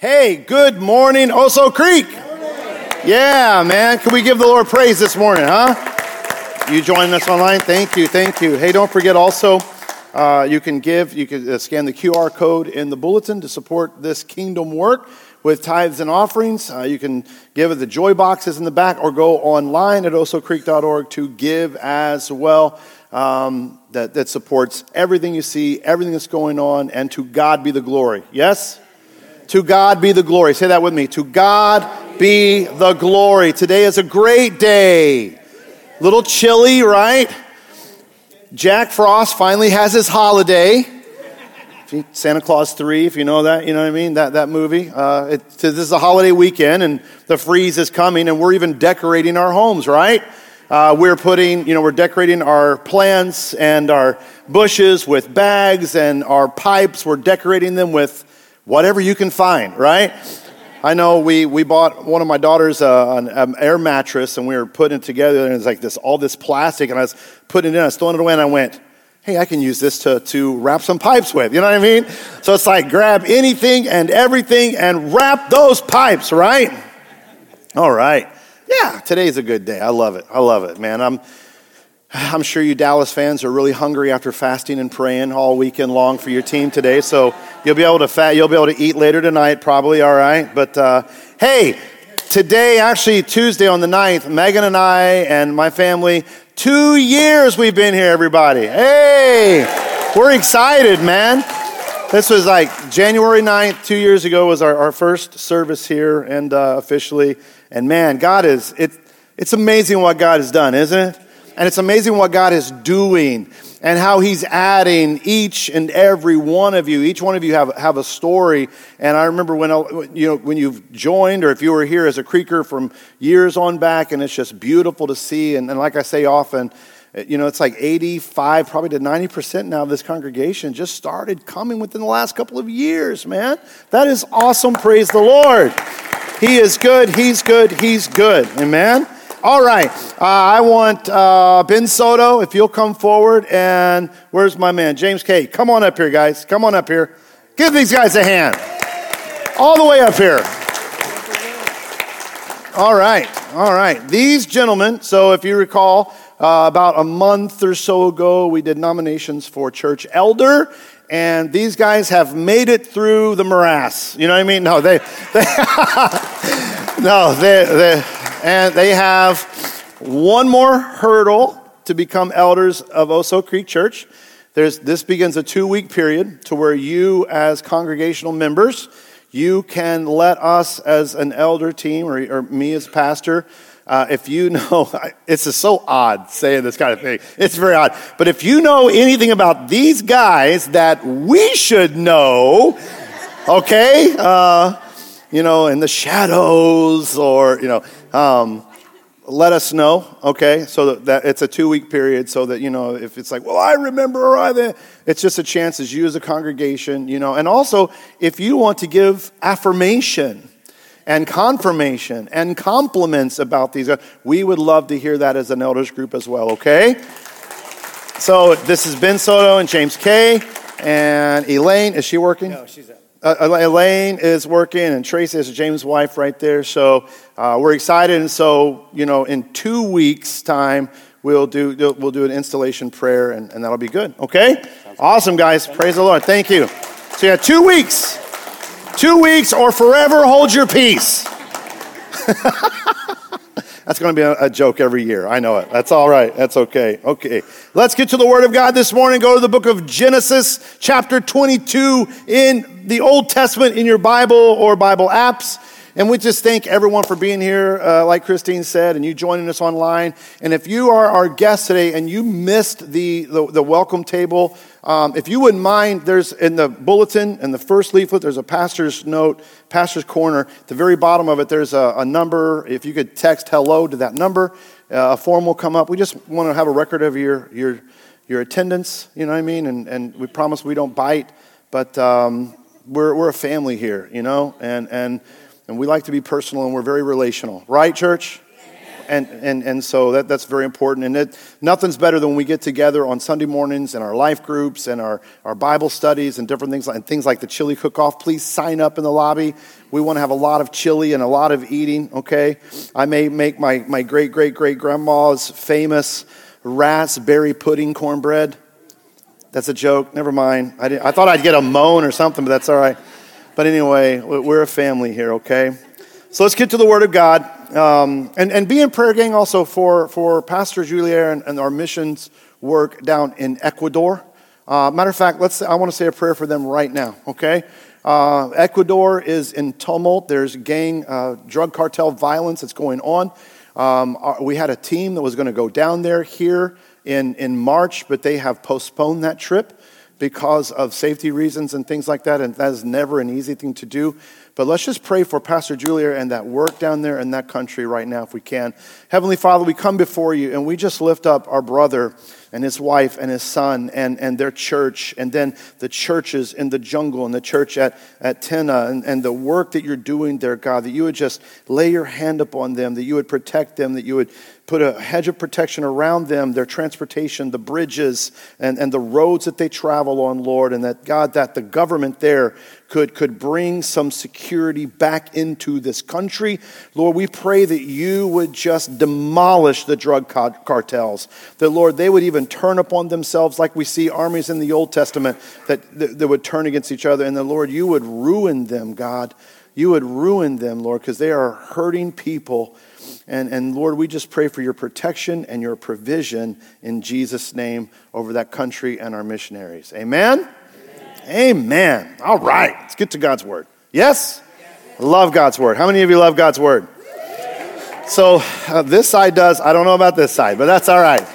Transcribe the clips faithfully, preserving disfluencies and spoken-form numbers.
Hey, good morning, Oso Creek. Yeah, man. Can we give the Lord praise this morning, huh? You joining us online? Thank you, thank you. Hey, don't forget also, uh, you can give, you can scan the Q R code in the bulletin to support this kingdom work with tithes and offerings. Uh, you can give at the joy boxes in the back or go online at oso creek dot org to give as well. Um, that, that supports everything you see, everything that's going on, and to God be the glory. Yes? To God be the glory. Say that with me. To God be the glory. Today is a great day. Little chilly, right? Jack Frost finally has his holiday. Santa Claus three, if you know that, you know what I mean? That that movie. Uh, it, this is a holiday weekend, and the freeze is coming, and we're even decorating our homes, right? Uh, we're putting, you know, we're decorating our plants and our bushes with bags and our pipes. We're decorating them with whatever you can find, right? I know we, we bought one of my daughters uh, an, an air mattress, and we were putting it together, and it's like this, all this plastic, and I was putting it in, I was throwing it away, and I went, hey, I can use this to, to wrap some pipes with, you know what I mean? So it's like grab anything and everything and wrap those pipes, right? All right. Yeah, today's a good day. I love it. I love it, man. I'm I'm sure you Dallas fans are really hungry after fasting and praying all weekend long for your team today. So you'll be able to fat, you'll be able to eat later tonight, probably. All right. But uh, hey, today, actually Tuesday on the ninth, Megan and I and my family, two years we've been here, everybody. Hey, we're excited, man. This was like January ninth, two years ago was our, our first service here and uh, officially. And man, God is, it, it's amazing what God has done, isn't it? And it's amazing what God is doing and how he's adding each and every one of you. Each one of you have, have a story. And I remember when, you know, when you've joined or if you were here as a Creeker from years on back, and it's just beautiful to see. And, and like I say often, you know, it's like eighty-five, probably to ninety percent now of this congregation just started coming within the last couple of years, man. That is awesome. Praise the Lord. He is good. He's good. He's good. Amen. All right. Uh, I want uh, Ben Soto, if you'll come forward. And where's my man? James K. Come on up here, guys. Come on up here. Give these guys a hand. All the way up here. All right. All right. These gentlemen, so if you recall, Uh, about a month or so ago, we did nominations for church elder, and these guys have made it through the morass. You know what I mean? No, they, they no, they, they, and they have one more hurdle to become elders of Oso Creek Church. There's this begins a two-week period to where you, as congregational members, you can let us as an elder team or, or me as pastor. Uh, if you know, it's so odd saying this kind of thing. It's very odd. But if you know anything about these guys that we should know, okay, uh, you know, in the shadows or, you know, um, let us know, okay? So that it's a two-week period so that, you know, if it's like, well, I remember or I didn't, it's just a chance as you as a congregation, you know. And also, if you want to give affirmation and confirmation, and compliments about these. We would love to hear that as an elders group as well, okay? So this is Ben Soto and James K. And Elaine, is she working? No, she's out. Uh, Elaine is working, and Tracy is James' wife right there. So uh, we're excited, and so, you know, in two weeks' time, we'll do we'll do an installation prayer, and, and that'll be good, okay? Sounds awesome, good. Guys. Praise the Lord. Thank you. So yeah, two weeks. Two weeks or forever hold your peace. That's going to be a joke every year. I know it. That's all right. That's okay. Okay. Let's get to the Word of God this morning. Go to the book of Genesis, chapter twenty-two in the Old Testament in your Bible or Bible apps. And we just thank everyone for being here, uh, like Christine said, and you joining us online. And if you are our guest today and you missed the, the, the welcome table, Um, if you wouldn't mind, there's in the bulletin, in the first leaflet, there's a pastor's note, pastor's corner. At the very bottom of it, there's a, a number. If you could text hello to that number, uh, a form will come up. We just want to have a record of your your your attendance, you know what I mean? And and we promise we don't bite, but um, we're we're a family here, you know? And, and, and we like to be personal, and we're very relational. Right, church? And and and so that, that's very important. And it, nothing's better than when we get together on Sunday mornings and our life groups and our, our Bible studies and different things, and things like the chili cook-off. Please sign up in the lobby. We want to have a lot of chili and a lot of eating, okay? I may make my, my great-great-great-grandma's famous raspberry pudding cornbread. That's a joke. Never mind. I, didn't, I thought I'd get a moan or something, but that's all right. But anyway, we're a family here, okay? So let's get to the Word of God. Um, and, and be in prayer, gang, also for, for Pastor Julier and, and our missions work down in Ecuador. Uh, matter of fact, let's. I want to say a prayer for them right now, okay? Uh, Ecuador is in tumult. There's gang, uh, drug cartel violence that's going on. Um, our, we had a team that was going to go down there here in, in March, but they have postponed that trip because of safety reasons and things like that, and that is never an easy thing to do. But let's just pray for Pastor Julier and that work down there in that country right now if we can. Heavenly Father, we come before you and we just lift up our brother and his wife and his son and, and their church, and then the churches in the jungle and the church at, at Tena, and, and the work that you're doing there, God, that you would just lay your hand upon them, that you would protect them, that you would put a hedge of protection around them, their transportation, the bridges, and, and the roads that they travel on, Lord, and that, God, that the government there could, could bring some security back into this country. Lord, we pray that you would just demolish the drug cartels, that, Lord, they would even turn upon themselves like we see armies in the Old Testament that, that, that would turn against each other, and that, Lord, you would ruin them, God. You would ruin them, Lord, because they are hurting people. And, and Lord, we just pray for your protection and your provision in Jesus' name over that country and our missionaries. Amen? Amen. Amen. All right. Let's get to God's word. Yes? Yes. Love God's word. How many of you love God's word? Yes. So uh, this side does. I don't know about this side, but that's all right.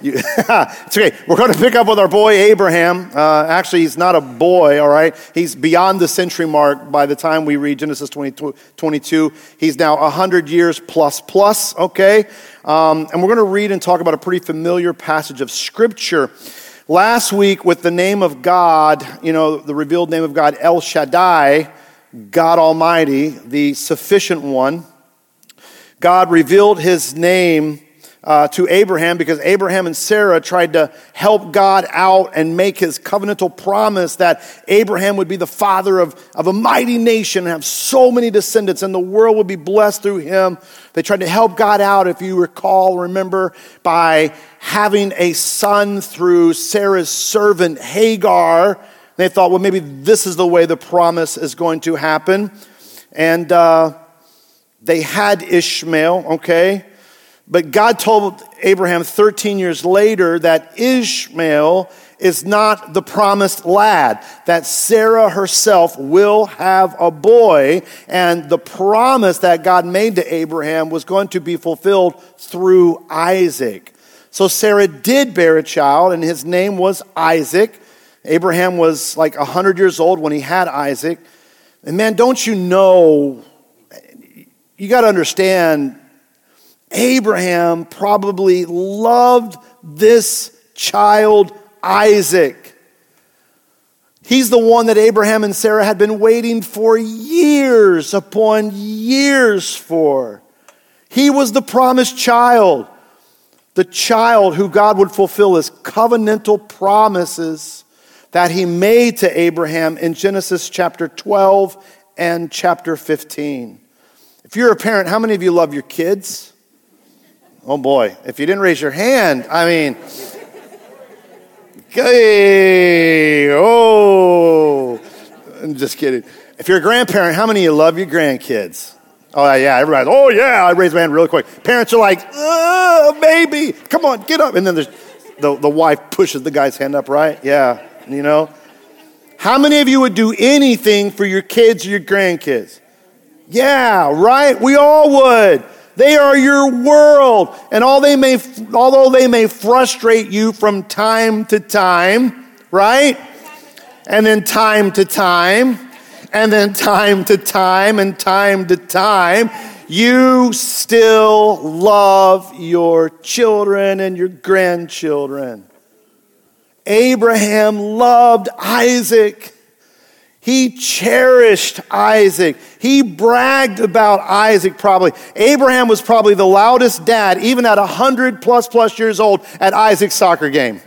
You, it's okay. We're going to pick up with our boy Abraham. Uh, actually, he's not a boy, all right? He's beyond the century mark by the time we read Genesis twenty-two. He's now one hundred years plus plus, okay? Um, and we're going to read and talk about a pretty familiar passage of Scripture. Last week, with the name of God, you know, the revealed name of God, El Shaddai, God Almighty, the sufficient one, God revealed his name Uh, to Abraham, because Abraham and Sarah tried to help God out and make his covenantal promise that Abraham would be the father of, of a mighty nation and have so many descendants and the world would be blessed through him. They tried to help God out, if you recall, remember, by having a son through Sarah's servant Hagar. They thought, well, maybe this is the way the promise is going to happen. And uh, they had Ishmael, okay? But God told Abraham thirteen years later that Ishmael is not the promised lad, that Sarah herself will have a boy, and the promise that God made to Abraham was going to be fulfilled through Isaac. So Sarah did bear a child, and his name was Isaac. Abraham was like one hundred years old when he had Isaac. And man, don't you know, you got to understand, Abraham probably loved this child, Isaac. He's the one that Abraham and Sarah had been waiting for years upon years for. He was the promised child, the child who God would fulfill his covenantal promises that he made to Abraham in Genesis chapter twelve and chapter fifteen. If you're a parent, how many of you love your kids? Oh boy, if you didn't raise your hand, I mean, okay, oh, I'm just kidding. If you're a grandparent, how many of you love your grandkids? Oh yeah, everybody, oh yeah, I raised my hand really quick. Parents are like, oh, baby, come on, get up. And then there's, the, the wife pushes the guy's hand up, right? Yeah, you know. How many of you would do anything for your kids or your grandkids? Yeah, right, we all would. They are your world, and all they may, although they may frustrate you from time to time, right? And then time to time, and then time to time, and time to time, you still love your children and your grandchildren. Abraham loved Isaac. He cherished Isaac. He bragged about Isaac probably. Abraham was probably the loudest dad, even at one hundred plus plus years old, at Isaac's soccer game.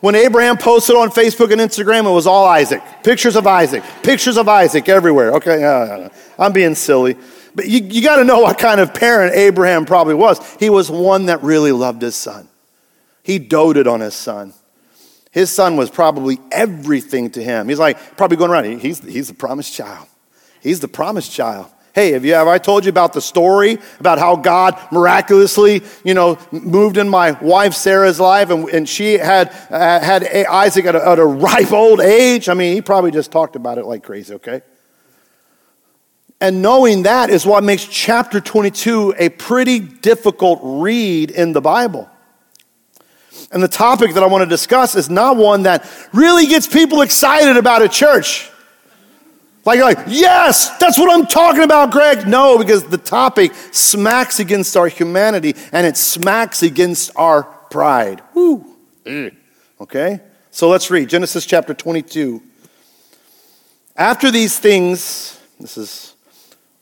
When Abraham posted on Facebook and Instagram, it was all Isaac. Pictures of Isaac. Pictures of Isaac everywhere. Okay, no, no, no. I'm being silly. But you, you got to know what kind of parent Abraham probably was. He was one that really loved his son. He doted on his son. His son was probably everything to him. He's like probably going around. He's, he's the promised child. He's the promised child. Hey, have, you, have I told you about the story about how God miraculously, you know, moved in my wife Sarah's life, and, and she had uh, had Isaac at a, at a ripe old age? I mean, he probably just talked about it like crazy, okay? And knowing that is what makes chapter twenty-two a pretty difficult read in the Bible. And the topic that I want to discuss is not one that really gets people excited about a church. Like, like, yes, that's what I'm talking about, Greg. No, because the topic smacks against our humanity and it smacks against our pride. Woo. Okay? So let's read Genesis chapter twenty-two. After these things, this is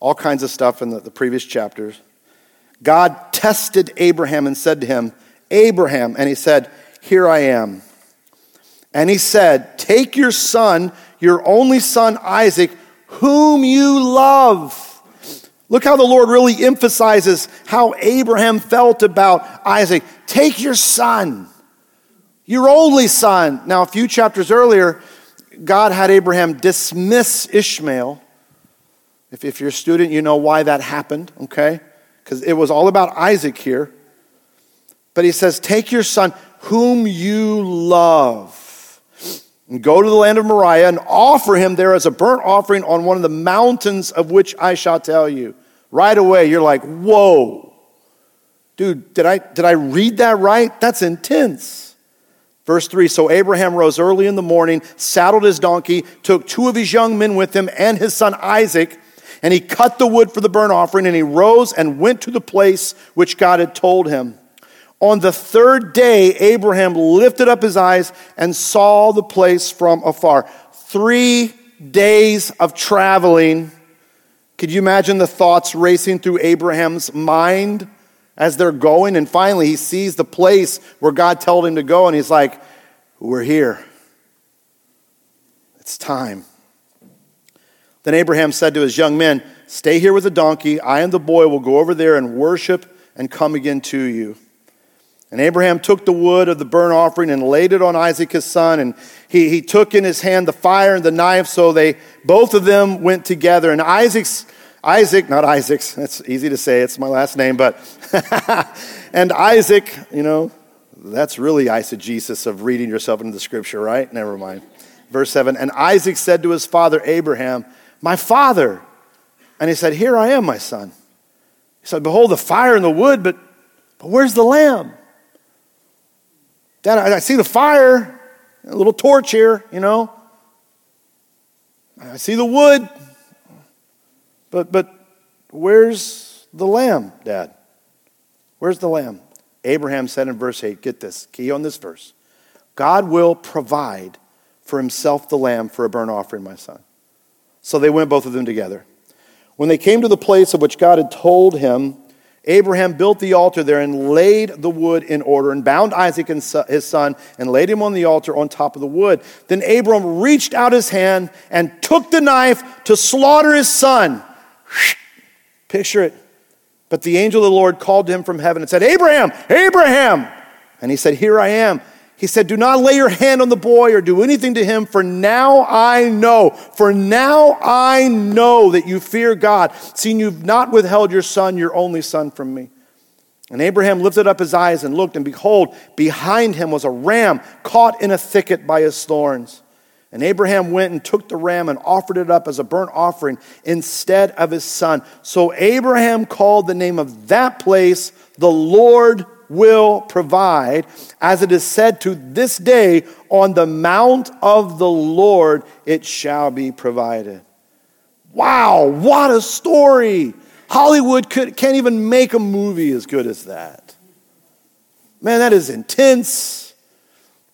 all kinds of stuff in the, the previous chapters, God tested Abraham and said to him, Abraham, and he said, here I am. And he said, take your son, your only son Isaac, whom you love. Look how the Lord really emphasizes how Abraham felt about Isaac. Take your son, your only son. Now, a few chapters earlier, God had Abraham dismiss Ishmael. If, if you're a student, you know why that happened, okay? Because it was all about Isaac here. But he says, take your son, whom you love, and go to the land of Moriah and offer him there as a burnt offering on one of the mountains of which I shall tell you. Right away, you're like, whoa. Dude, did I, did I read that right? That's intense. Verse three, so Abraham rose early in the morning, saddled his donkey, took two of his young men with him and his son Isaac, and he cut the wood for the burnt offering, and he rose and went to the place which God had told him. On the third day, Abraham lifted up his eyes and saw the place from afar. Three days of traveling. Could you imagine the thoughts racing through Abraham's mind as they're going? And finally, he sees the place where God told him to go, and he's like, we're here. It's time. Then Abraham said to his young men, stay here with the donkey. I and the boy will go over there and worship and come again to you. And Abraham took the wood of the burnt offering and laid it on Isaac his son, and he, he took in his hand the fire and the knife, so they both of them went together. And Isaac's, Isaac, not Isaac's, that's easy to say, it's my last name, but, and Isaac, you know, that's really eisegesis of reading yourself into the scripture, right? Never mind. Verse seven, and Isaac said to his father Abraham, my father. And he said, here I am, my son. He said, behold the fire and the wood, but, but where's the lamb? Dad, I see the fire, a little torch here, you know. I see the wood, but but where's the lamb, Dad? Where's the lamb? Abraham said in verse eight, get this, key on this verse. God will provide for himself the lamb for a burnt offering, my son. So they went both of them together. When they came to the place of which God had told him, Abraham built the altar there and laid the wood in order and bound Isaac and his son and laid him on the altar on top of the wood. Then Abram reached out his hand and took the knife to slaughter his son. Picture it. But the angel of the Lord called to him from heaven and said, Abraham, Abraham. And he said, here I am. He said, do not lay your hand on the boy or do anything to him, for now I know, for now I know that you fear God, seeing you've not withheld your son, your only son, from me. And Abraham lifted up his eyes and looked, and behold, behind him was a ram caught in a thicket by his thorns. And Abraham went and took the ram and offered it up as a burnt offering instead of his son. So Abraham called the name of that place, the Lord will provide, as it is said to this day, on the mount of the Lord it shall be provided. Wow, what a story. Hollywood could, can't even make a movie as good as that. Man, that is intense.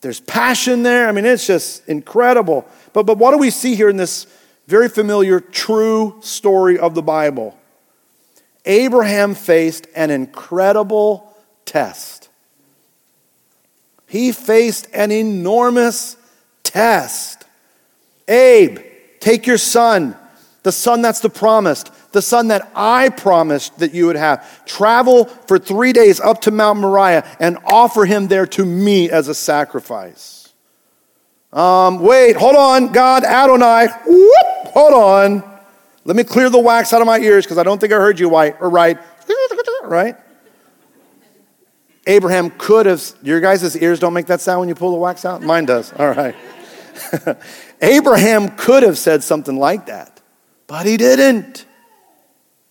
There's passion there. I mean, it's just incredible. But, but what do we see here in this very familiar true story of the Bible? Abraham faced an incredible test. He faced an enormous test. Abe, take your son, the son that's the promised, the son that I promised that you would have. Travel for three days up to Mount Moriah and offer him there to me as a sacrifice. Um, wait, hold on, God, Adonai, whoop, hold on. Let me clear the wax out of my ears because I don't think I heard you right. Or right. Right? Abraham could have, your guys' ears don't make that sound when you pull the wax out? Mine does, all right. Abraham could have said something like that, but he didn't.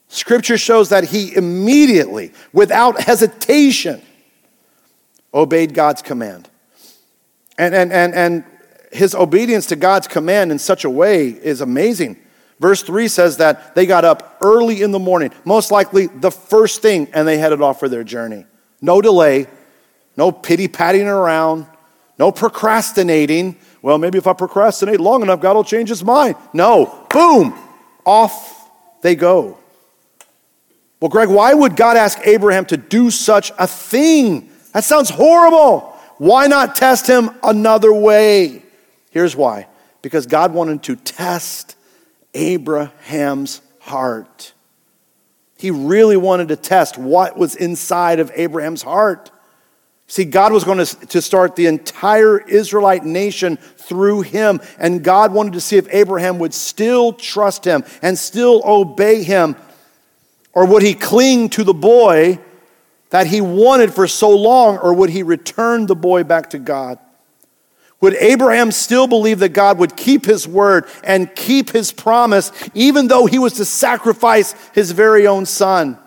Scripture shows that he immediately, without hesitation, obeyed God's command. And and and and his obedience to God's command in such a way is amazing. Verse three says that they got up early in the morning, most likely the first thing, and they headed off for their journey. No delay, no pity-patting around, no procrastinating. Well, maybe if I procrastinate long enough, God will change his mind. No, boom, off they go. Well, Greg, why would God ask Abraham to do such a thing? That sounds horrible. Why not test him another way? Here's why. Because God wanted to test Abraham's heart. He really wanted to test what was inside of Abraham's heart. See, God was going to, to start the entire Israelite nation through him, and God wanted to see if Abraham would still trust him and still obey him, or would he cling to the boy that he wanted for so long, or would he return the boy back to God? Would Abraham still believe that God would keep his word and keep his promise, even though he was to sacrifice his very own son?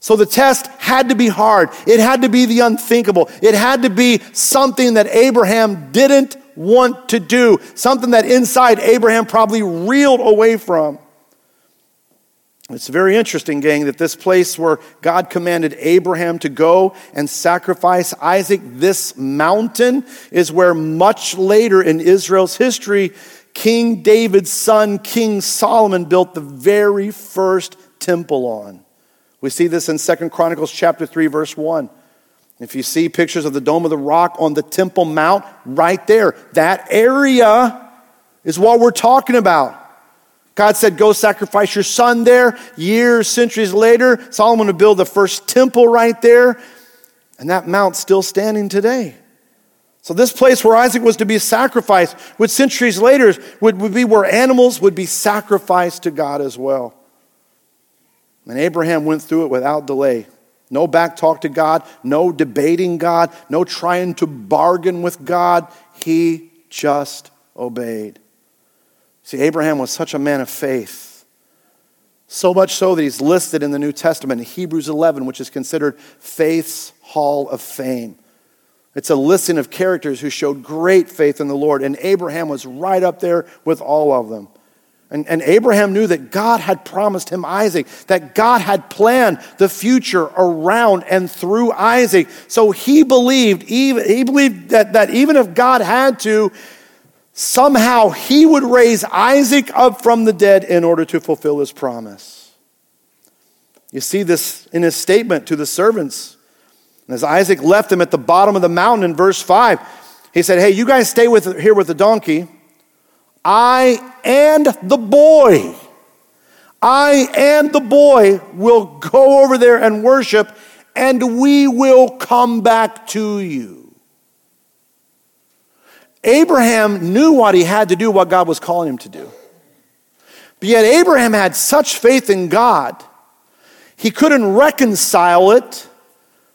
So the test had to be hard. It had to be the unthinkable. It had to be something that Abraham didn't want to do, something that inside Abraham probably reeled away from. It's very interesting, gang, that this place where God commanded Abraham to go and sacrifice Isaac, this mountain, is where much later in Israel's history, King David's son, King Solomon, built the very first temple on. We see this in Second Chronicles chapter three, verse one. If you see pictures of the Dome of the Rock on the Temple Mount, right there, that area is what we're talking about. God said, go sacrifice your son there. Years, centuries later, Solomon would build the first temple right there. And that mount's still standing today. So this place where Isaac was to be sacrificed, would centuries later, would, would be where animals would be sacrificed to God as well. And Abraham went through it without delay. No back talk to God, no debating God, no trying to bargain with God. He just obeyed. See, Abraham was such a man of faith, so much so that he's listed in the New Testament in Hebrews eleven, which is considered faith's hall of fame. It's a listing of characters who showed great faith in the Lord, and Abraham was right up there with all of them. And, and Abraham knew that God had promised him Isaac, that God had planned the future around and through Isaac. So he believed, even, he believed that, that even if God had to, somehow he would raise Isaac up from the dead in order to fulfill his promise. You see this in his statement to the servants. And as Isaac left them at the bottom of the mountain in verse five, he said, hey, you guys stay with here with the donkey. I and the boy, I and the boy will go over there and worship, and we will come back to you. Abraham knew what he had to do, what God was calling him to do. But yet Abraham had such faith in God, he couldn't reconcile it,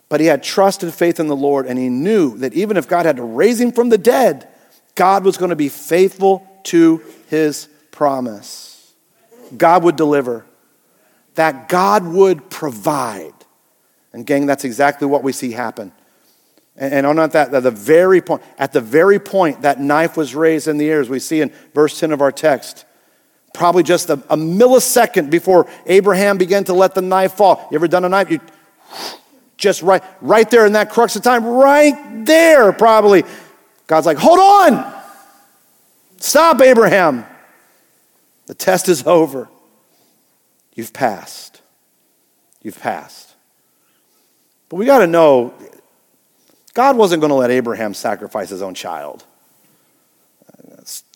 but he had trust and faith in the Lord, and he knew that even if God had to raise him from the dead, God was going to be faithful to his promise. God would deliver, that God would provide. And gang, that's exactly what we see happen. And on that, the very point, at the very point that knife was raised in the air, as we see in verse ten of our text, probably just a, a millisecond before Abraham began to let the knife fall. You ever done a knife? You just right, right there in that crux of time, right there, probably. God's like, hold on. Stop, Abraham. The test is over. You've passed. You've passed. But we got to know, God wasn't going to let Abraham sacrifice his own child.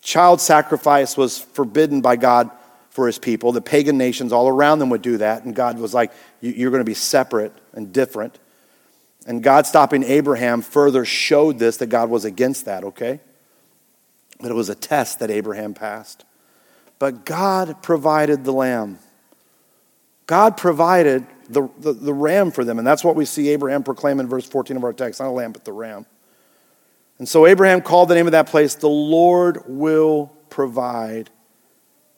Child sacrifice was forbidden by God for his people. The pagan nations all around them would do that. And God was like, you're going to be separate and different. And God stopping Abraham further showed this, that God was against that, okay? But it was a test that Abraham passed. But God provided the lamb. God provided the, the, the ram for them. And that's what we see Abraham proclaim in verse fourteen of our text. Not a lamb, but the ram. And so Abraham called the name of that place, the Lord will provide.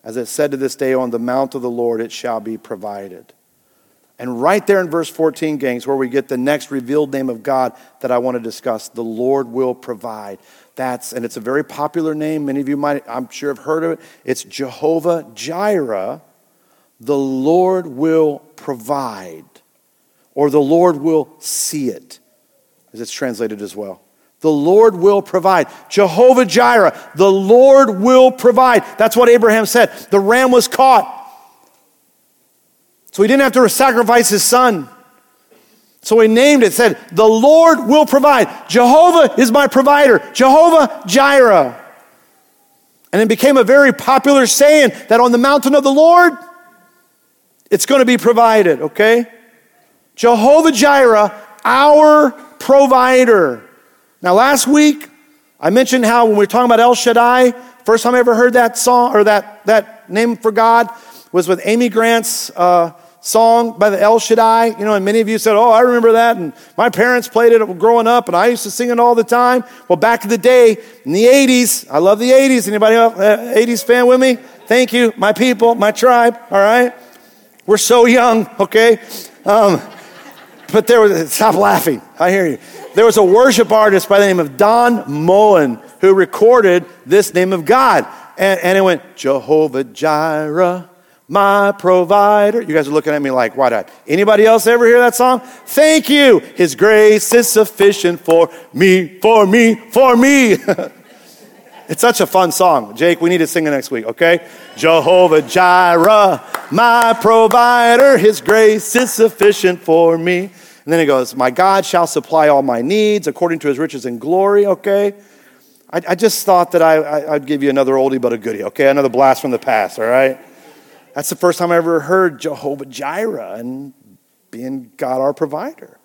As it said to this day, on the mount of the Lord it shall be provided. And right there in verse fourteen, gangs, where we get the next revealed name of God that I want to discuss, the Lord will provide. That's, and it's a very popular name. Many of you might, I'm sure, have heard of it. It's Jehovah-Jireh, the Lord will provide, or the Lord will see it, as it's translated as well. The Lord will provide. Jehovah-Jireh, the Lord will provide. That's what Abraham said. The ram was caught. So he didn't have to sacrifice his son. So he named it, said, the Lord will provide. Jehovah is my provider. Jehovah-Jireh. And it became a very popular saying that on the mountain of the Lord, it's going to be provided, okay? Jehovah-Jireh, our provider. Now last week, I mentioned how when we were talking about El Shaddai, first time I ever heard that song or that, that name for God was with Amy Grant's uh song by the El Shaddai, you know, and many of you said, oh, I remember that, and my parents played it growing up, and I used to sing it all the time. Well, back in the day, in the eighties, I love the eighties. Anybody else, uh, eighties fan with me? Thank you, my people, my tribe, all right? We're so young, okay? Um, but there was, stop laughing, I hear you. There was a worship artist by the name of Don Moen who recorded this name of God, and, and it went, Jehovah-Jireh, my provider. You guys are looking at me like, wide-eyed. Anybody else ever hear that song? Thank you. His grace is sufficient for me, for me, for me. It's such a fun song. Jake, we need to sing it next week, okay? Jehovah-Jireh, my provider. His grace is sufficient for me. And then it goes, my God shall supply all my needs according to his riches and glory, okay? I, I just thought that I, I, I'd give you another oldie but a goodie, okay? Another blast from the past, all right? That's the first time I ever heard Jehovah-Jireh and being God our provider.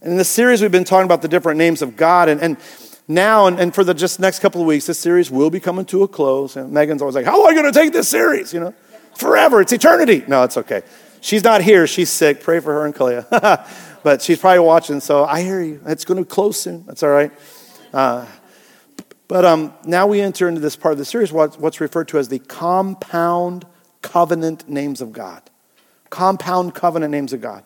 And in this series, we've been talking about the different names of God. And, and now, and, and for the just next couple of weeks, this series will be coming to a close. And Megan's always like, how long are you going to take this series? You know, forever. It's eternity. No, it's okay. She's not here. She's sick. Pray for her and Kalia. But she's probably watching, so I hear you. It's going to close soon. That's all right. Uh, but um, now we enter into this part of the series, what, what's referred to as the compound covenant names of God. Compound covenant names of God.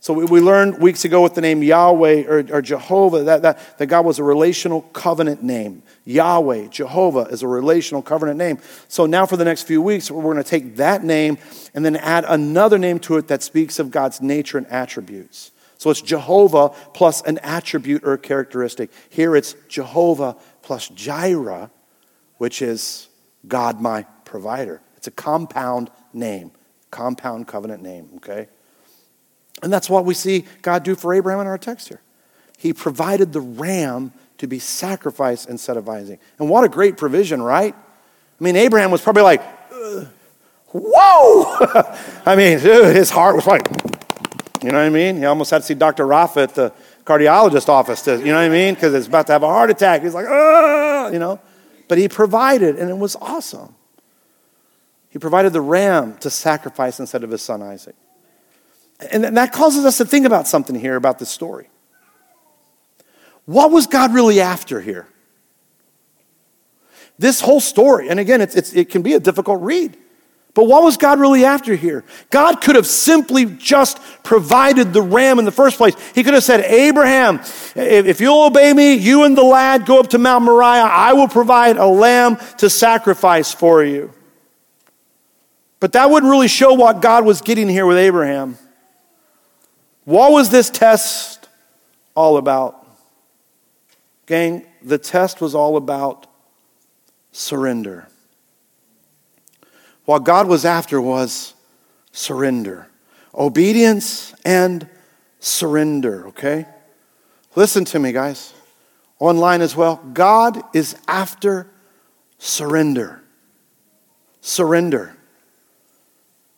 So we, we learned weeks ago with the name Yahweh or, or Jehovah that, that, that God was a relational covenant name. Yahweh, Jehovah is a relational covenant name. So now for the next few weeks, we're going to take that name and then add another name to it that speaks of God's nature and attributes. So it's Jehovah plus an attribute or characteristic. Here it's Jehovah plus Jireh, which is God my provider. It's a compound name, compound covenant name, okay? And that's what we see God do for Abraham in our text here. He provided the ram to be sacrificed instead of Isaac. And what a great provision, right? I mean, Abraham was probably like, whoa! I mean, his heart was like, you know what I mean? He almost had to see Doctor Rafa at the cardiologist office, to, you know what I mean? Because it's about to have a heart attack. He's like, ugh! You know? But he provided, and it was awesome. He provided the ram to sacrifice instead of his son Isaac. And that causes us to think about something here about this story. What was God really after here? This whole story, and again, it's, it's, it can be a difficult read, but what was God really after here? God could have simply just provided the ram in the first place. He could have said, Abraham, if you'll obey me, you and the lad go up to Mount Moriah. I will provide a lamb to sacrifice for you. But that wouldn't really show what God was getting here with Abraham. What was this test all about? Gang, the test was all about surrender. What God was after was surrender. Obedience and surrender, okay? Listen to me, guys. Online as well. God is after surrender. Surrender.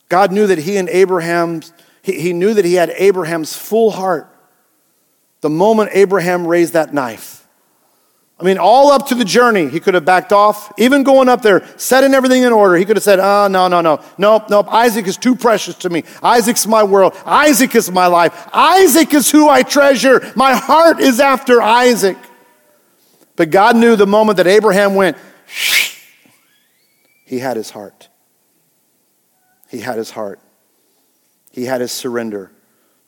God knew that he and Abraham's, he, he knew that he had Abraham's full heart the moment Abraham raised that knife. I mean, all up to the journey, he could have backed off. Even going up there, setting everything in order, he could have said, oh, no, no, no. Nope, nope. Isaac is too precious to me. Isaac's my world. Isaac is my life. Isaac is who I treasure. My heart is after Isaac. But God knew the moment that Abraham went, he had his heart. He had his heart. He had his surrender.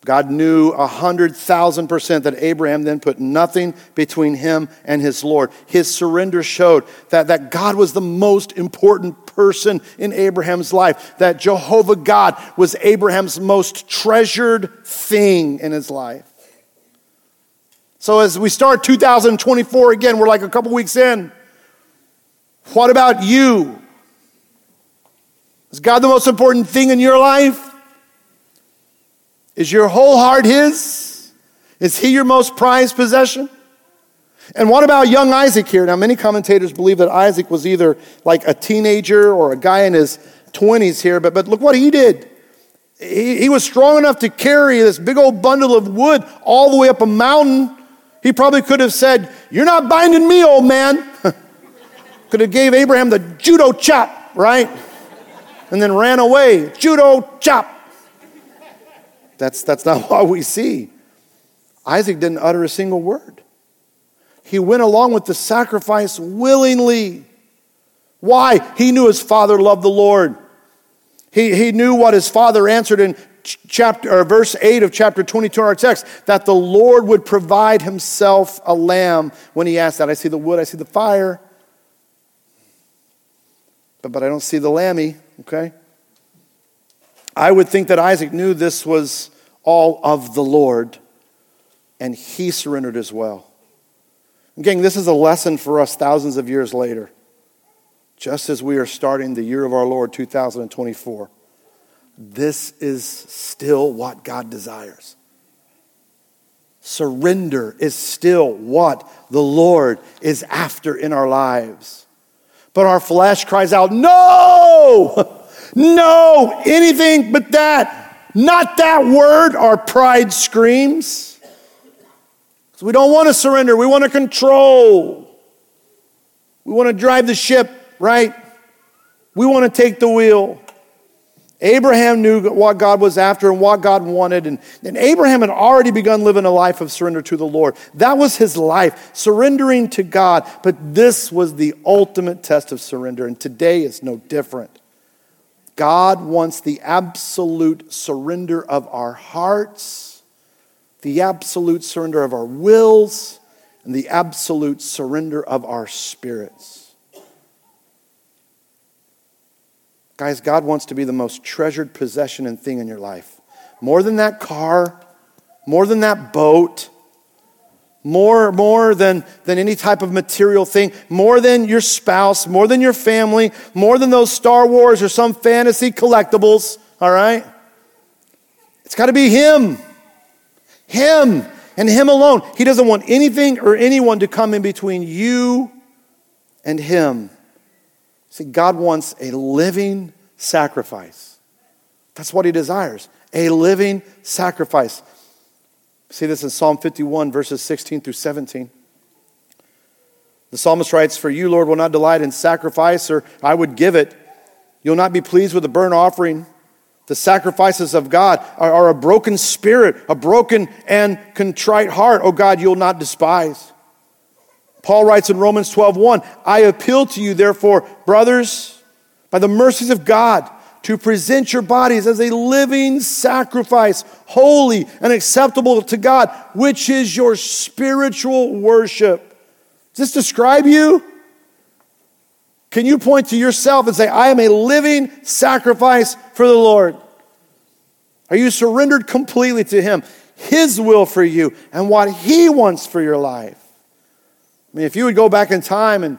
God knew one hundred thousand percent that Abraham then put nothing between him and his Lord. His surrender showed that, that God was the most important person in Abraham's life, that Jehovah God was Abraham's most treasured thing in his life. So as we start two thousand twenty-four again, we're like a couple weeks in. What about you? Is God the most important thing in your life? Is your whole heart his? Is he your most prized possession? And what about young Isaac here? Now, many commentators believe that Isaac was either like a teenager or a guy in his twenties here, but, but look what he did. He, he was strong enough to carry this big old bundle of wood all the way up a mountain. He probably could have said, you're not binding me, old man. Could have gave Abraham the judo chop, right? And then ran away, judo chop. That's, that's not what we see. Isaac didn't utter a single word. He went along with the sacrifice willingly. Why? He knew his father loved the Lord. He, he knew what his father answered in chapter or verse eight of chapter twenty-two in our text, that the Lord would provide himself a lamb when he asked that. I see the wood, I see the fire, but, but I don't see the lammy, okay? I would think that Isaac knew this was all of the Lord, and he surrendered as well. Again, this is a lesson for us thousands of years later, just as we are starting the year of our Lord, two thousand twenty-four. This is still what God desires. Surrender is still what the Lord is after in our lives. But our flesh cries out, no! No, anything but that, not that word, our pride screams. So we don't want to surrender. We want to control. We want to drive the ship, right? We want to take the wheel. Abraham knew what God was after and what God wanted. And, and Abraham had already begun living a life of surrender to the Lord. That was his life, surrendering to God. But this was the ultimate test of surrender. And today is no different. God wants the absolute surrender of our hearts, the absolute surrender of our wills, and the absolute surrender of our spirits. Guys, God wants to be the most treasured possession and thing in your life. More than that car, more than that boat, More, more than, than any type of material thing, more than your spouse, more than your family, more than those Star Wars or some fantasy collectibles, all right? It's got to be him, him, and him alone. He doesn't want anything or anyone to come in between you and him. See, God wants a living sacrifice. That's what he desires, a living sacrifice. See this in Psalm fifty-one, verses sixteen through seventeen. The psalmist writes, "For you, Lord, will not delight in sacrifice, or I would give it. You'll not be pleased with a burnt offering. The sacrifices of God are, are a broken spirit, a broken and contrite heart. Oh God, you'll not despise." Paul writes in Romans twelve one, "I appeal to you, therefore, brothers, by the mercies of God, to present your bodies as a living sacrifice, holy and acceptable to God, which is your spiritual worship." Does this describe you? Can you point to yourself and say, I am a living sacrifice for the Lord? Are you surrendered completely to him, his will for you, and what he wants for your life? I mean, if you would go back in time and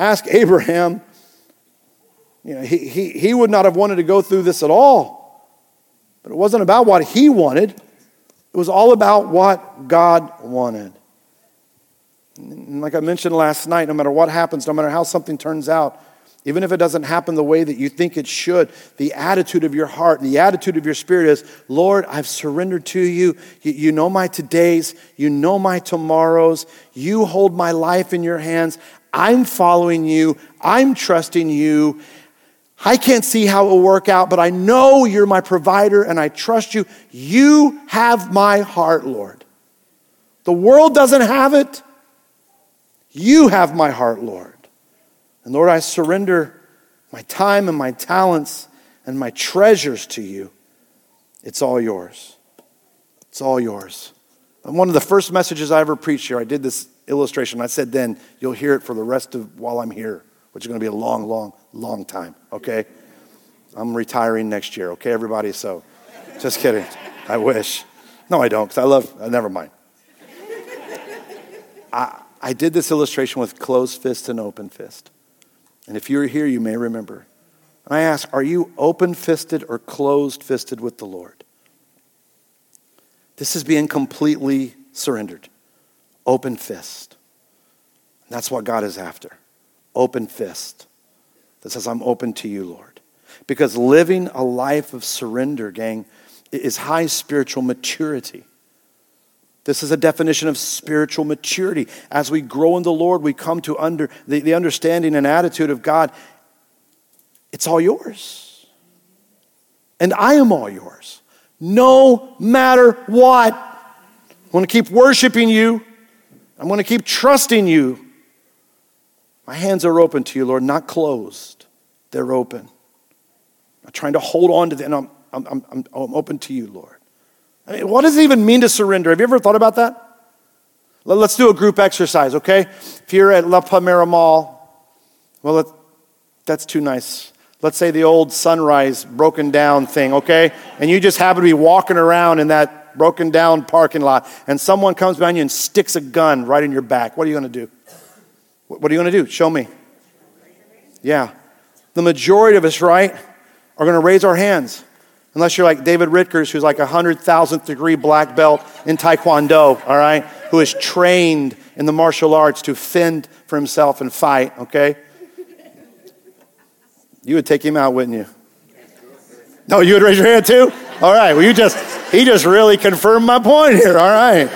Ask Abraham. You know, he, he, he would not have wanted to go through this at all. But it wasn't about what he wanted. It was all about what God wanted. And like I mentioned last night, no matter what happens, no matter how something turns out, even if it doesn't happen the way that you think it should, the attitude of your heart, the attitude of your spirit is, Lord, I've surrendered to you. You, you know my todays. You know my tomorrows. You hold my life in your hands. I'm following you. I'm trusting you. I can't see how it will work out, but I know you're my provider and I trust you. You have my heart, Lord. The world doesn't have it. You have my heart, Lord. And Lord, I surrender my time and my talents and my treasures to you. It's all yours. It's all yours. And one of the first messages I ever preached here, I did this illustration. I said then, you'll hear it for the rest of while I'm here, which is going to be a long, long, long time, okay? I'm retiring next year, okay, everybody? So just kidding. I wish. No, I don't, because I love, uh, never mind. I, I did this illustration with closed fist and open fist. And if you were here, you may remember. And I asked, are you open-fisted or closed-fisted with the Lord? This is being completely surrendered. Open fist. And that's what God is after. Open fist. That says, I'm open to you, Lord. Because living a life of surrender, gang, is high spiritual maturity. This is a definition of spiritual maturity. As we grow in the Lord, we come to under the, the understanding and attitude of God. It's all yours. And I am all yours. No matter what. I'm going to keep worshiping you. I'm going to keep trusting you. My hands are open to you, Lord, not closed. They're open. I'm trying to hold on to them. I'm, I'm, I'm, I'm open to you, Lord. I mean, what does it even mean to surrender? Have you ever thought about that? Let's do a group exercise, okay? If you're at La Palmera Mall, well, that's too nice. Let's say the old sunrise broken down thing, okay? And you just happen to be walking around in that broken down parking lot, and someone comes behind you and sticks a gun right in your back. What are you going to do? What are you going to do? Show me. Yeah. The majority of us, right, are going to raise our hands. Unless you're like David Ritgers, who's like a one hundred thousandth degree black belt in Taekwondo, all right, who is trained in the martial arts to fend for himself and fight, okay? You would take him out, wouldn't you? No, you would raise your hand too? All right, well, you just, he just really confirmed my point here, all right.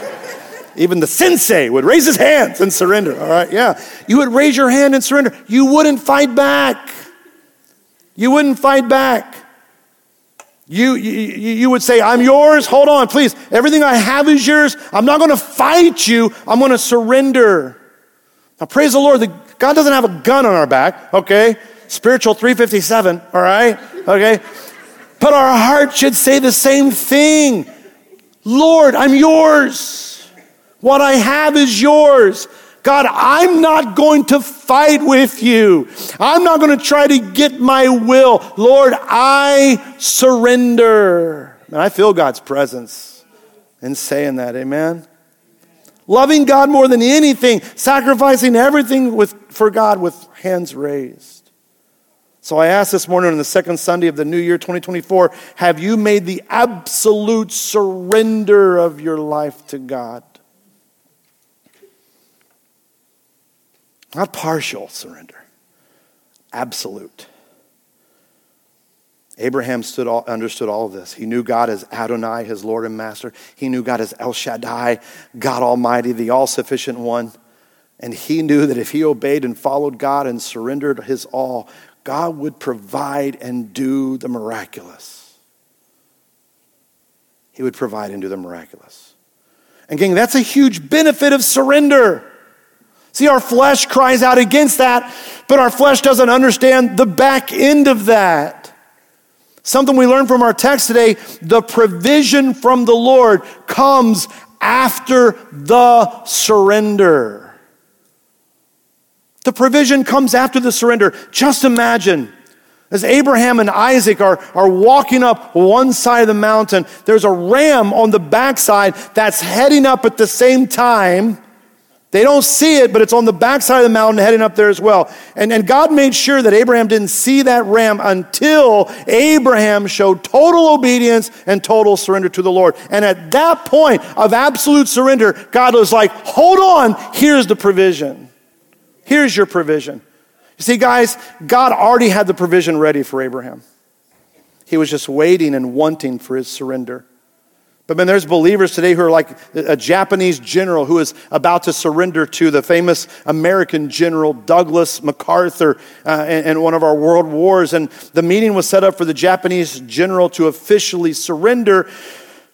Even the sensei would raise his hands and surrender, all right? Yeah, you would raise your hand and surrender. You wouldn't fight back. You wouldn't fight back. You, you, you would say, I'm yours. Hold on, please. Everything I have is yours. I'm not going to fight you. I'm going to surrender. Now, praise the Lord. The, God doesn't have a gun on our back, okay? Spiritual three fifty-seven, all right? Okay? But our heart should say the same thing. Lord, I'm yours. What I have is yours. God, I'm not going to fight with you. I'm not going to try to get my will. Lord, I surrender. And I feel God's presence in saying that, amen? Loving God more than anything, sacrificing everything with, for God with hands raised. So I asked this morning on the second Sunday of the new year, twenty twenty-four, have you made the absolute surrender of your life to God? Not partial surrender, absolute. Abraham stood all, understood all of this. He knew God as Adonai, his Lord and Master. He knew God as El Shaddai, God Almighty, the all-sufficient one. And he knew that if he obeyed and followed God and surrendered his all, God would provide and do the miraculous. He would provide and do the miraculous. And gang, that's a huge benefit of surrender. See, our flesh cries out against that, but our flesh doesn't understand the back end of that. Something we learned from our text today, the provision from the Lord comes after the surrender. The provision comes after the surrender. Just imagine, as Abraham and Isaac are, are walking up one side of the mountain, there's a ram on the backside that's heading up at the same time They don't see it, but it's on the backside of the mountain heading up there as well. And, and God made sure that Abraham didn't see that ram until Abraham showed total obedience and total surrender to the Lord. And at that point of absolute surrender, God was like, hold on, here's the provision. Here's your provision. You see, guys, God already had the provision ready for Abraham. He was just waiting and wanting for his surrender. But man, there's believers today who are like a Japanese general who is about to surrender to the famous American general Douglas MacArthur uh, in, in one of our world wars. And the meeting was set up for the Japanese general to officially surrender.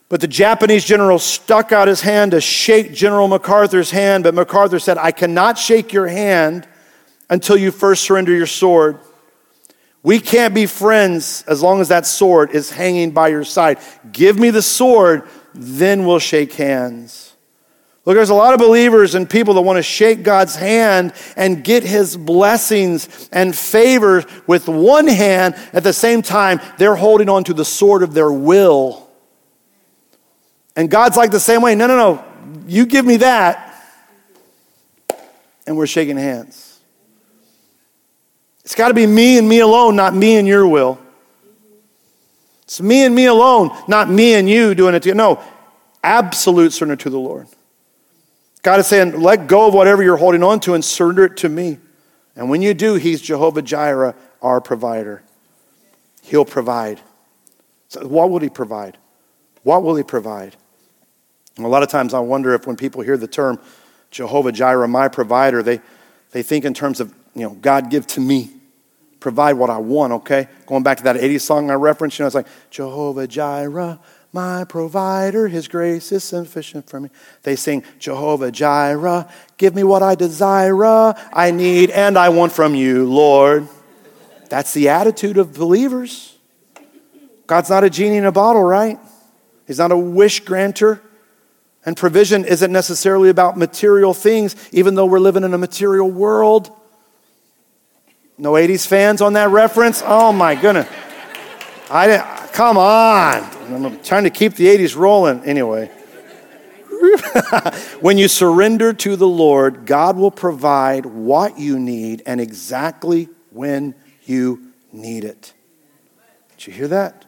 But the Japanese general stuck out his hand to shake General MacArthur's hand. But MacArthur said, I cannot shake your hand until you first surrender your sword. We can't be friends as long as that sword is hanging by your side. Give me the sword, then we'll shake hands. Look, there's a lot of believers and people that want to shake God's hand and get his blessings and favor with one hand. At the same time, they're holding on to the sword of their will. And God's like the same way. No, no, no. You give me that, and we're shaking hands. It's got to be me and me alone, not me and your will. It's me and me alone, not me and you doing it to you. No, absolute surrender to the Lord. God is saying, let go of whatever you're holding on to and surrender it to me. And when you do, he's Jehovah-Jireh, our provider. He'll provide. So what will he provide? What will he provide? And a lot of times I wonder if when people hear the term Jehovah-Jireh, my provider, they, they think in terms of, you know, God give to me. Provide what I want, okay? Going back to that eighties song I referenced, you know, it's like, Jehovah-Jireh, my provider, his grace is sufficient for me. They sing, Jehovah-Jireh, give me what I desire, I need and I want from you, Lord. That's the attitude of believers. God's not a genie in a bottle, right? He's not a wish granter. And provision isn't necessarily about material things, even though we're living in a material world. No eighties fans on that reference? Oh my goodness. I didn't, come on. I'm trying to keep the eighties rolling anyway. When you surrender to the Lord, God will provide what you need and exactly when you need it. Did you hear that?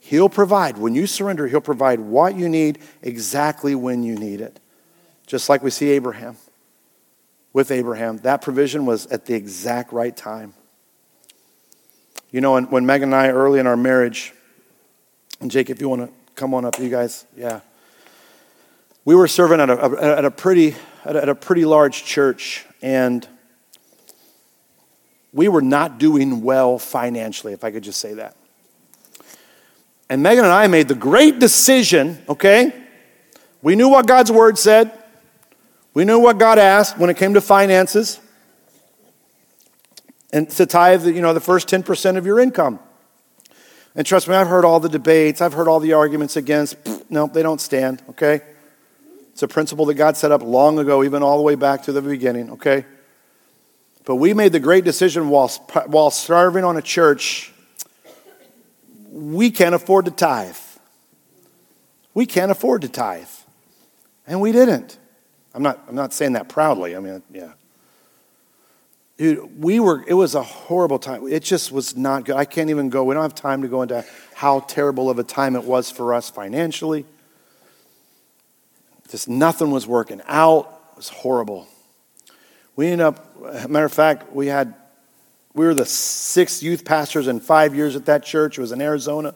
He'll provide. When you surrender, he'll provide what you need exactly when you need it. Just like we see Abraham. With Abraham, that provision was at the exact right time. You know, when, when Megan and I, early in our marriage, and Jake, if you want to come on up, you guys, yeah. We were serving at a, at a pretty at a pretty large church, and we were not doing well financially, if I could just say that. And Megan and I made the great decision, okay? We knew what God's word said. We knew what God asked when it came to finances, and to tithe, you know, the first ten percent of your income. And trust me, I've heard all the debates. I've heard all the arguments against. Pfft, no, they don't stand, okay? It's a principle that God set up long ago, even all the way back to the beginning, okay? But we made the great decision while, while serving on a church, we can't afford to tithe. We can't afford to tithe. And we didn't. I'm not I'm not saying that proudly. I mean, yeah. Dude, we were, it was a horrible time. It just was not good. I can't even go, we don't have time to go into how terrible of a time it was for us financially. Just nothing was working out. It was horrible. We ended up, as a matter of fact, we had, we were the sixth youth pastors in five years at that church. It was in Arizona.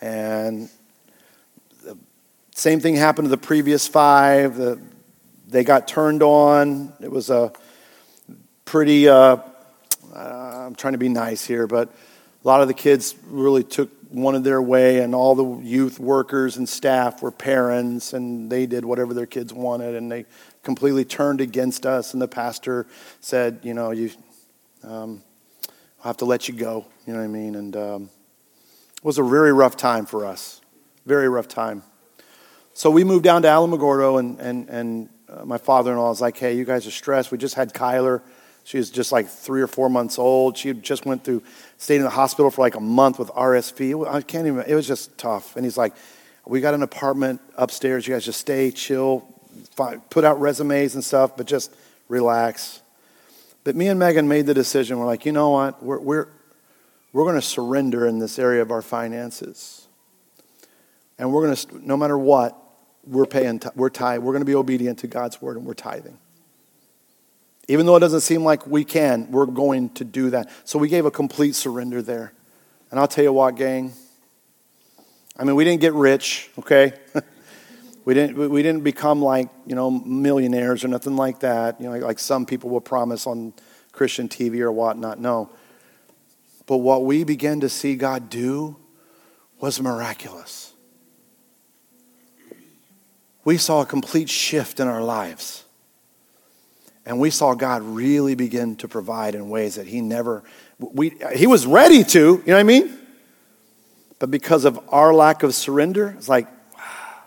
And the same thing happened to the previous five. The They got turned on. It was a pretty, uh, uh, I'm trying to be nice here, but a lot of the kids really took one of their way, and all the youth workers and staff were parents, and they did whatever their kids wanted, and they completely turned against us, and the pastor said, you know, you, um, I'll have to let you go, you know what I mean? And um, it was a very rough time for us, very rough time. So we moved down to Alamogordo, and and and my father-in-law was like, hey, you guys are stressed. We just had Kyler. She was just like three or four months old. She just went through, stayed in the hospital for like a month with R S V. I can't even, it was just tough. And he's like, we got an apartment upstairs. You guys just stay, chill, find, put out resumes and stuff, but just relax. But me and Megan made the decision. We're like, you know what? We're we're we're going to surrender in this area of our finances, and we're going to, no matter what, we're paying. We're tithing. We're going to be obedient to God's word, and we're tithing. Even though it doesn't seem like we can, we're going to do that. So we gave a complete surrender there. And I'll tell you what, gang. I mean, we didn't get rich, okay? we didn't we didn't become like, you know, millionaires or nothing like that. You know, like, like some people will promise on Christian T V or whatnot. No. But what we began to see God do was miraculous. We saw a complete shift in our lives. And we saw God really begin to provide in ways that he never, we he was ready to, you know what I mean? But because of our lack of surrender, it's like, wow.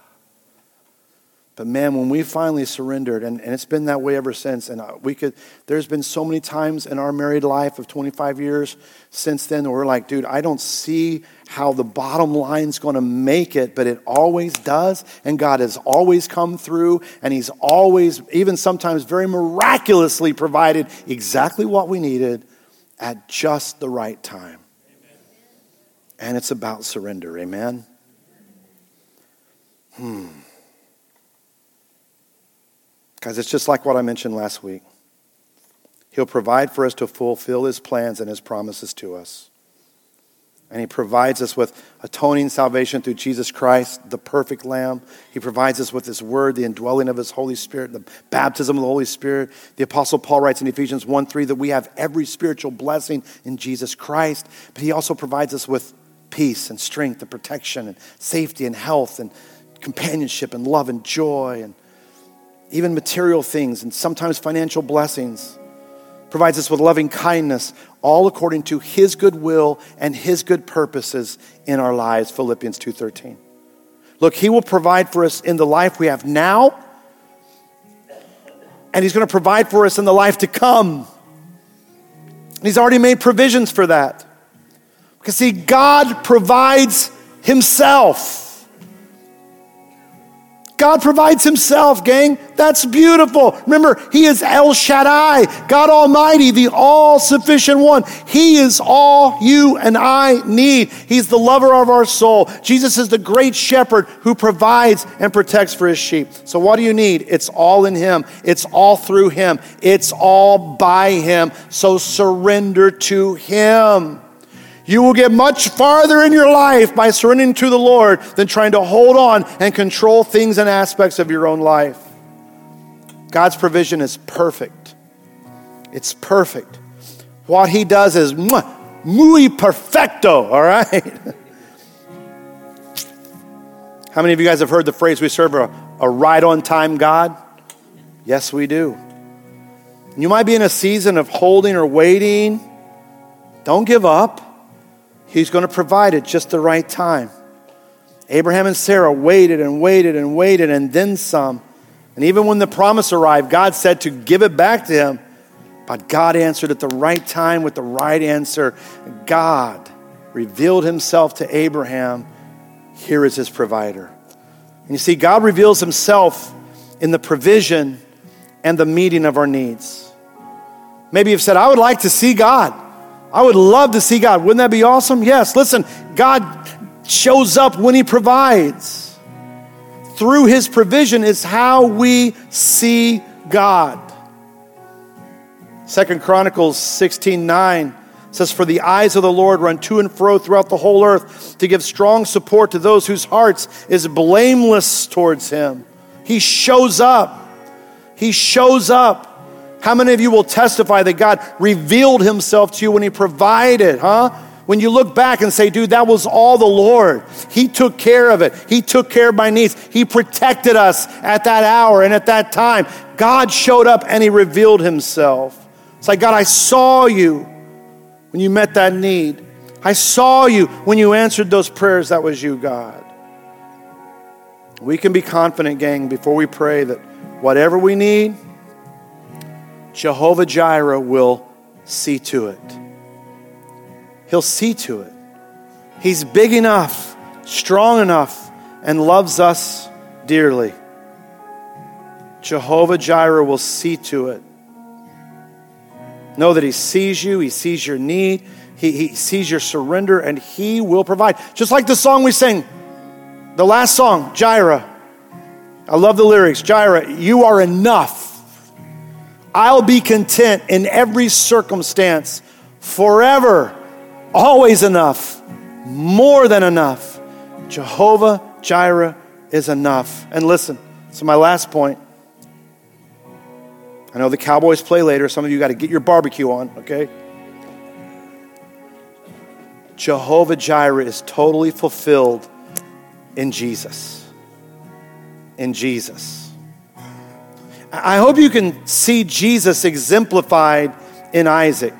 But man, when we finally surrendered, and, and it's been that way ever since, and we could, there's been so many times in our married life of twenty-five years since then, we're like, dude, I don't see how the bottom line's going to make it, but it always does, and God has always come through, and he's always, even sometimes very miraculously provided exactly what we needed at just the right time. And it's about surrender, amen? Hmm. Guys, it's just like what I mentioned last week. He'll provide for us to fulfill his plans and his promises to us. And he provides us with atoning salvation through Jesus Christ, the perfect Lamb. He provides us with his word, the indwelling of his Holy Spirit, the baptism of the Holy Spirit. The Apostle Paul writes in Ephesians one three that we have every spiritual blessing in Jesus Christ. But he also provides us with peace and strength and protection and safety and health and companionship and love and joy and even material things and sometimes financial blessings. Provides us with loving kindness, all according to his good will and his good purposes in our lives, Philippians two thirteen. Look, he will provide for us in the life we have now, and he's going to provide for us in the life to come. And he's already made provisions for that. Because see, God provides himself. God provides himself, gang. That's beautiful. Remember, he is El Shaddai, God Almighty, the all-sufficient one. He is all you and I need. He's the lover of our soul. Jesus is the great shepherd who provides and protects for his sheep. So what do you need? It's all in him. It's all through him. It's all by him. So surrender to him. You will get much farther in your life by surrendering to the Lord than trying to hold on and control things and aspects of your own life. God's provision is perfect. It's perfect. What he does is muy perfecto, all right? How many of you guys have heard the phrase, we serve a, a right-on-time God? Yes, we do. You might be in a season of holding or waiting. Don't give up. He's going to provide it just the right time. Abraham and Sarah waited and waited and waited and then some. And even when the promise arrived, God said to give it back to him. But God answered at the right time with the right answer. God revealed himself to Abraham. Here is his provider. And you see, God reveals himself in the provision and the meeting of our needs. Maybe you've said, I would like to see God. I would love to see God. Wouldn't that be awesome? Yes, listen, God shows up when he provides. Through his provision is how we see God. Second Chronicles sixteen nine says, for the eyes of the Lord run to and fro throughout the whole earth to give strong support to those whose hearts is blameless towards him. He shows up. He shows up. How many of you will testify that God revealed himself to you when he provided, huh? When you look back and say, dude, that was all the Lord. He took care of it. He took care of my needs. He protected us at that hour and at that time. God showed up and he revealed himself. It's like, God, I saw you when you met that need. I saw you when you answered those prayers. That was you, God. We can be confident, gang, before we pray that whatever we need, Jehovah-Jireh will see to it. He'll see to it. He's big enough, strong enough, and loves us dearly. Jehovah-Jireh will see to it. Know that he sees you. He sees your need. He, he sees your surrender, and he will provide. Just like the song we sang, the last song, Jireh. I love the lyrics. Jireh, you are enough. I'll be content in every circumstance, forever, always enough, more than enough. Jehovah-Jireh is enough. And listen, so my last point. I know the Cowboys play later. Some of you got to get your barbecue on, okay? Jehovah-Jireh is totally fulfilled in Jesus. In Jesus. I hope you can see Jesus exemplified in Isaac.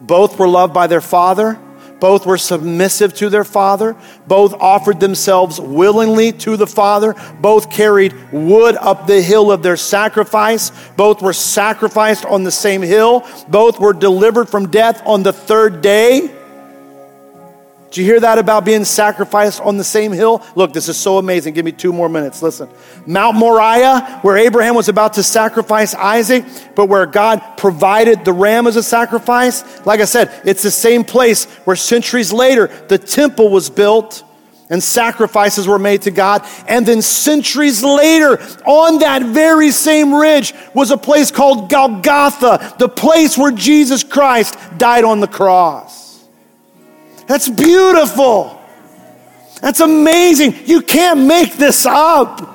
Both were loved by their father. Both were submissive to their father. Both offered themselves willingly to the father. Both carried wood up the hill of their sacrifice. Both were sacrificed on the same hill. Both were delivered from death on the third day. Did you hear that about being sacrificed on the same hill? Look, this is so amazing. Give me two more minutes. Listen. Mount Moriah, where Abraham was about to sacrifice Isaac, but where God provided the ram as a sacrifice. Like I said, it's the same place where centuries later, the temple was built and sacrifices were made to God. And then centuries later, on that very same ridge was a place called Golgotha, the place where Jesus Christ died on the cross. That's beautiful. That's amazing. You can't make this up.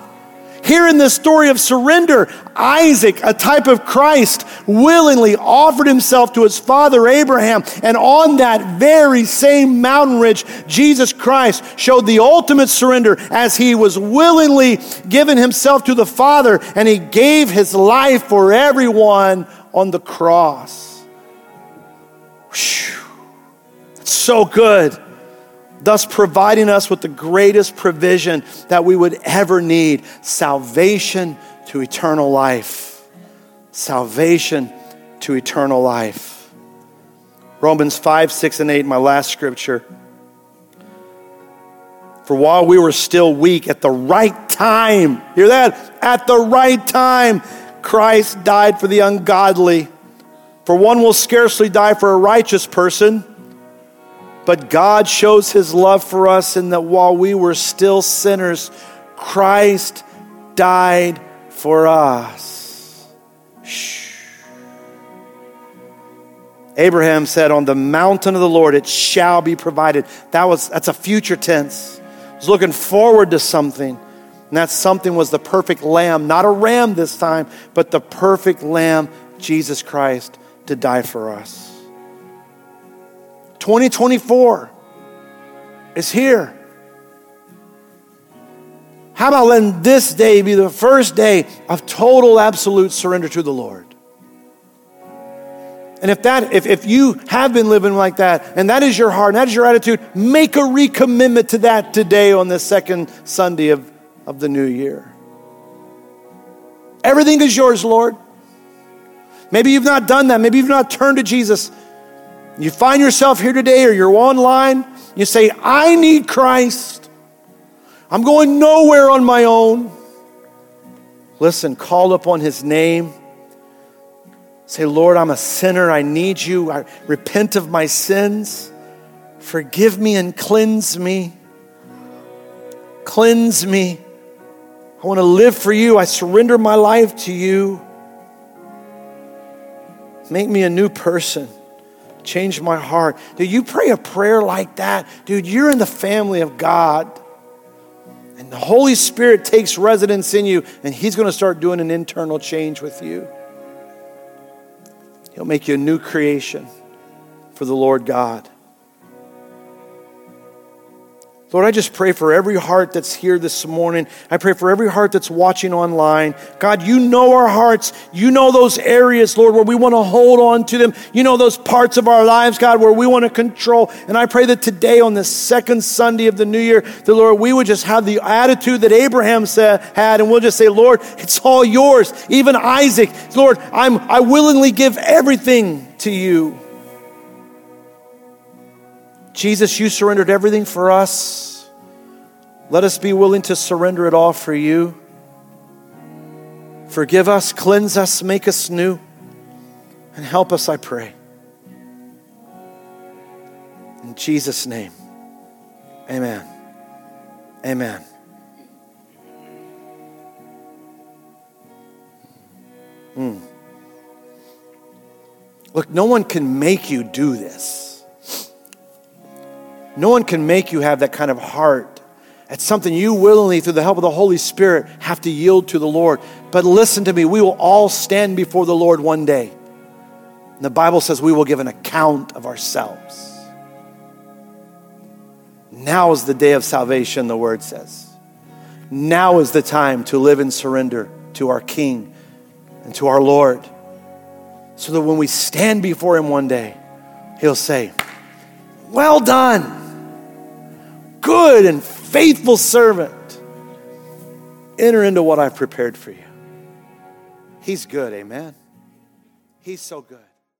Here in this story of surrender, Isaac, a type of Christ, willingly offered himself to his father Abraham. And on that very same mountain ridge, Jesus Christ showed the ultimate surrender as he was willingly giving himself to the Father, and he gave his life for everyone on the cross. Whew. So good, thus providing us with the greatest provision that we would ever need, salvation to eternal life. Salvation to eternal life. Romans five, six, and eight, my last scripture. For while we were still weak, at the right time, hear that? At the right time, Christ died for the ungodly. For one will scarcely die for a righteous person, but God shows his love for us in that while we were still sinners, Christ died for us. Shh. Abraham said, on the mountain of the Lord, it shall be provided. That was, that's a future tense. He's looking forward to something. And that something was the perfect lamb, not a ram this time, but the perfect lamb, Jesus Christ, to die for us. twenty twenty-four is here. How about letting this day be the first day of total, absolute surrender to the Lord? And if that, if, if you have been living like that, and that is your heart, and that is your attitude, make a recommitment to that today on the second Sunday of, of the new year. Everything is yours, Lord. Maybe you've not done that. Maybe you've not turned to Jesus. You find yourself here today or you're online, you say, I need Christ. I'm going nowhere on my own. Listen, call upon his name. Say, Lord, I'm a sinner. I need you. I repent of my sins. Forgive me and cleanse me. Cleanse me. I want to live for you. I surrender my life to you. Make me a new person. Change my heart. Dude, you pray a prayer like that. Dude, you're in the family of God. And the Holy Spirit takes residence in you, and he's going to start doing an internal change with you. He'll make you a new creation for the Lord God. Lord, I just pray for every heart that's here this morning. I pray for every heart that's watching online. God, you know our hearts. You know those areas, Lord, where we want to hold on to them. You know those parts of our lives, God, where we want to control. And I pray that today on the second Sunday of the new year, that, Lord, we would just have the attitude that Abraham said, had, and we'll just say, Lord, it's all yours, even Isaac. Lord, I'm, I willingly give everything to you. Jesus, you surrendered everything for us. Let us be willing to surrender it all for you. Forgive us, cleanse us, make us new, and help us, I pray. In Jesus' name, amen. Amen. Mm. Look, no one can make you do this. No one can make you have that kind of heart. It's something you willingly, through the help of the Holy Spirit, have to yield to the Lord. But listen to me, we will all stand before the Lord one day. And the Bible says we will give an account of ourselves. Now is the day of salvation, the word says. Now is the time to live in surrender to our King and to our Lord, so that when we stand before him one day, he'll say, well done, good and faithful servant. Enter into what I've prepared for you. He's good, amen. He's so good.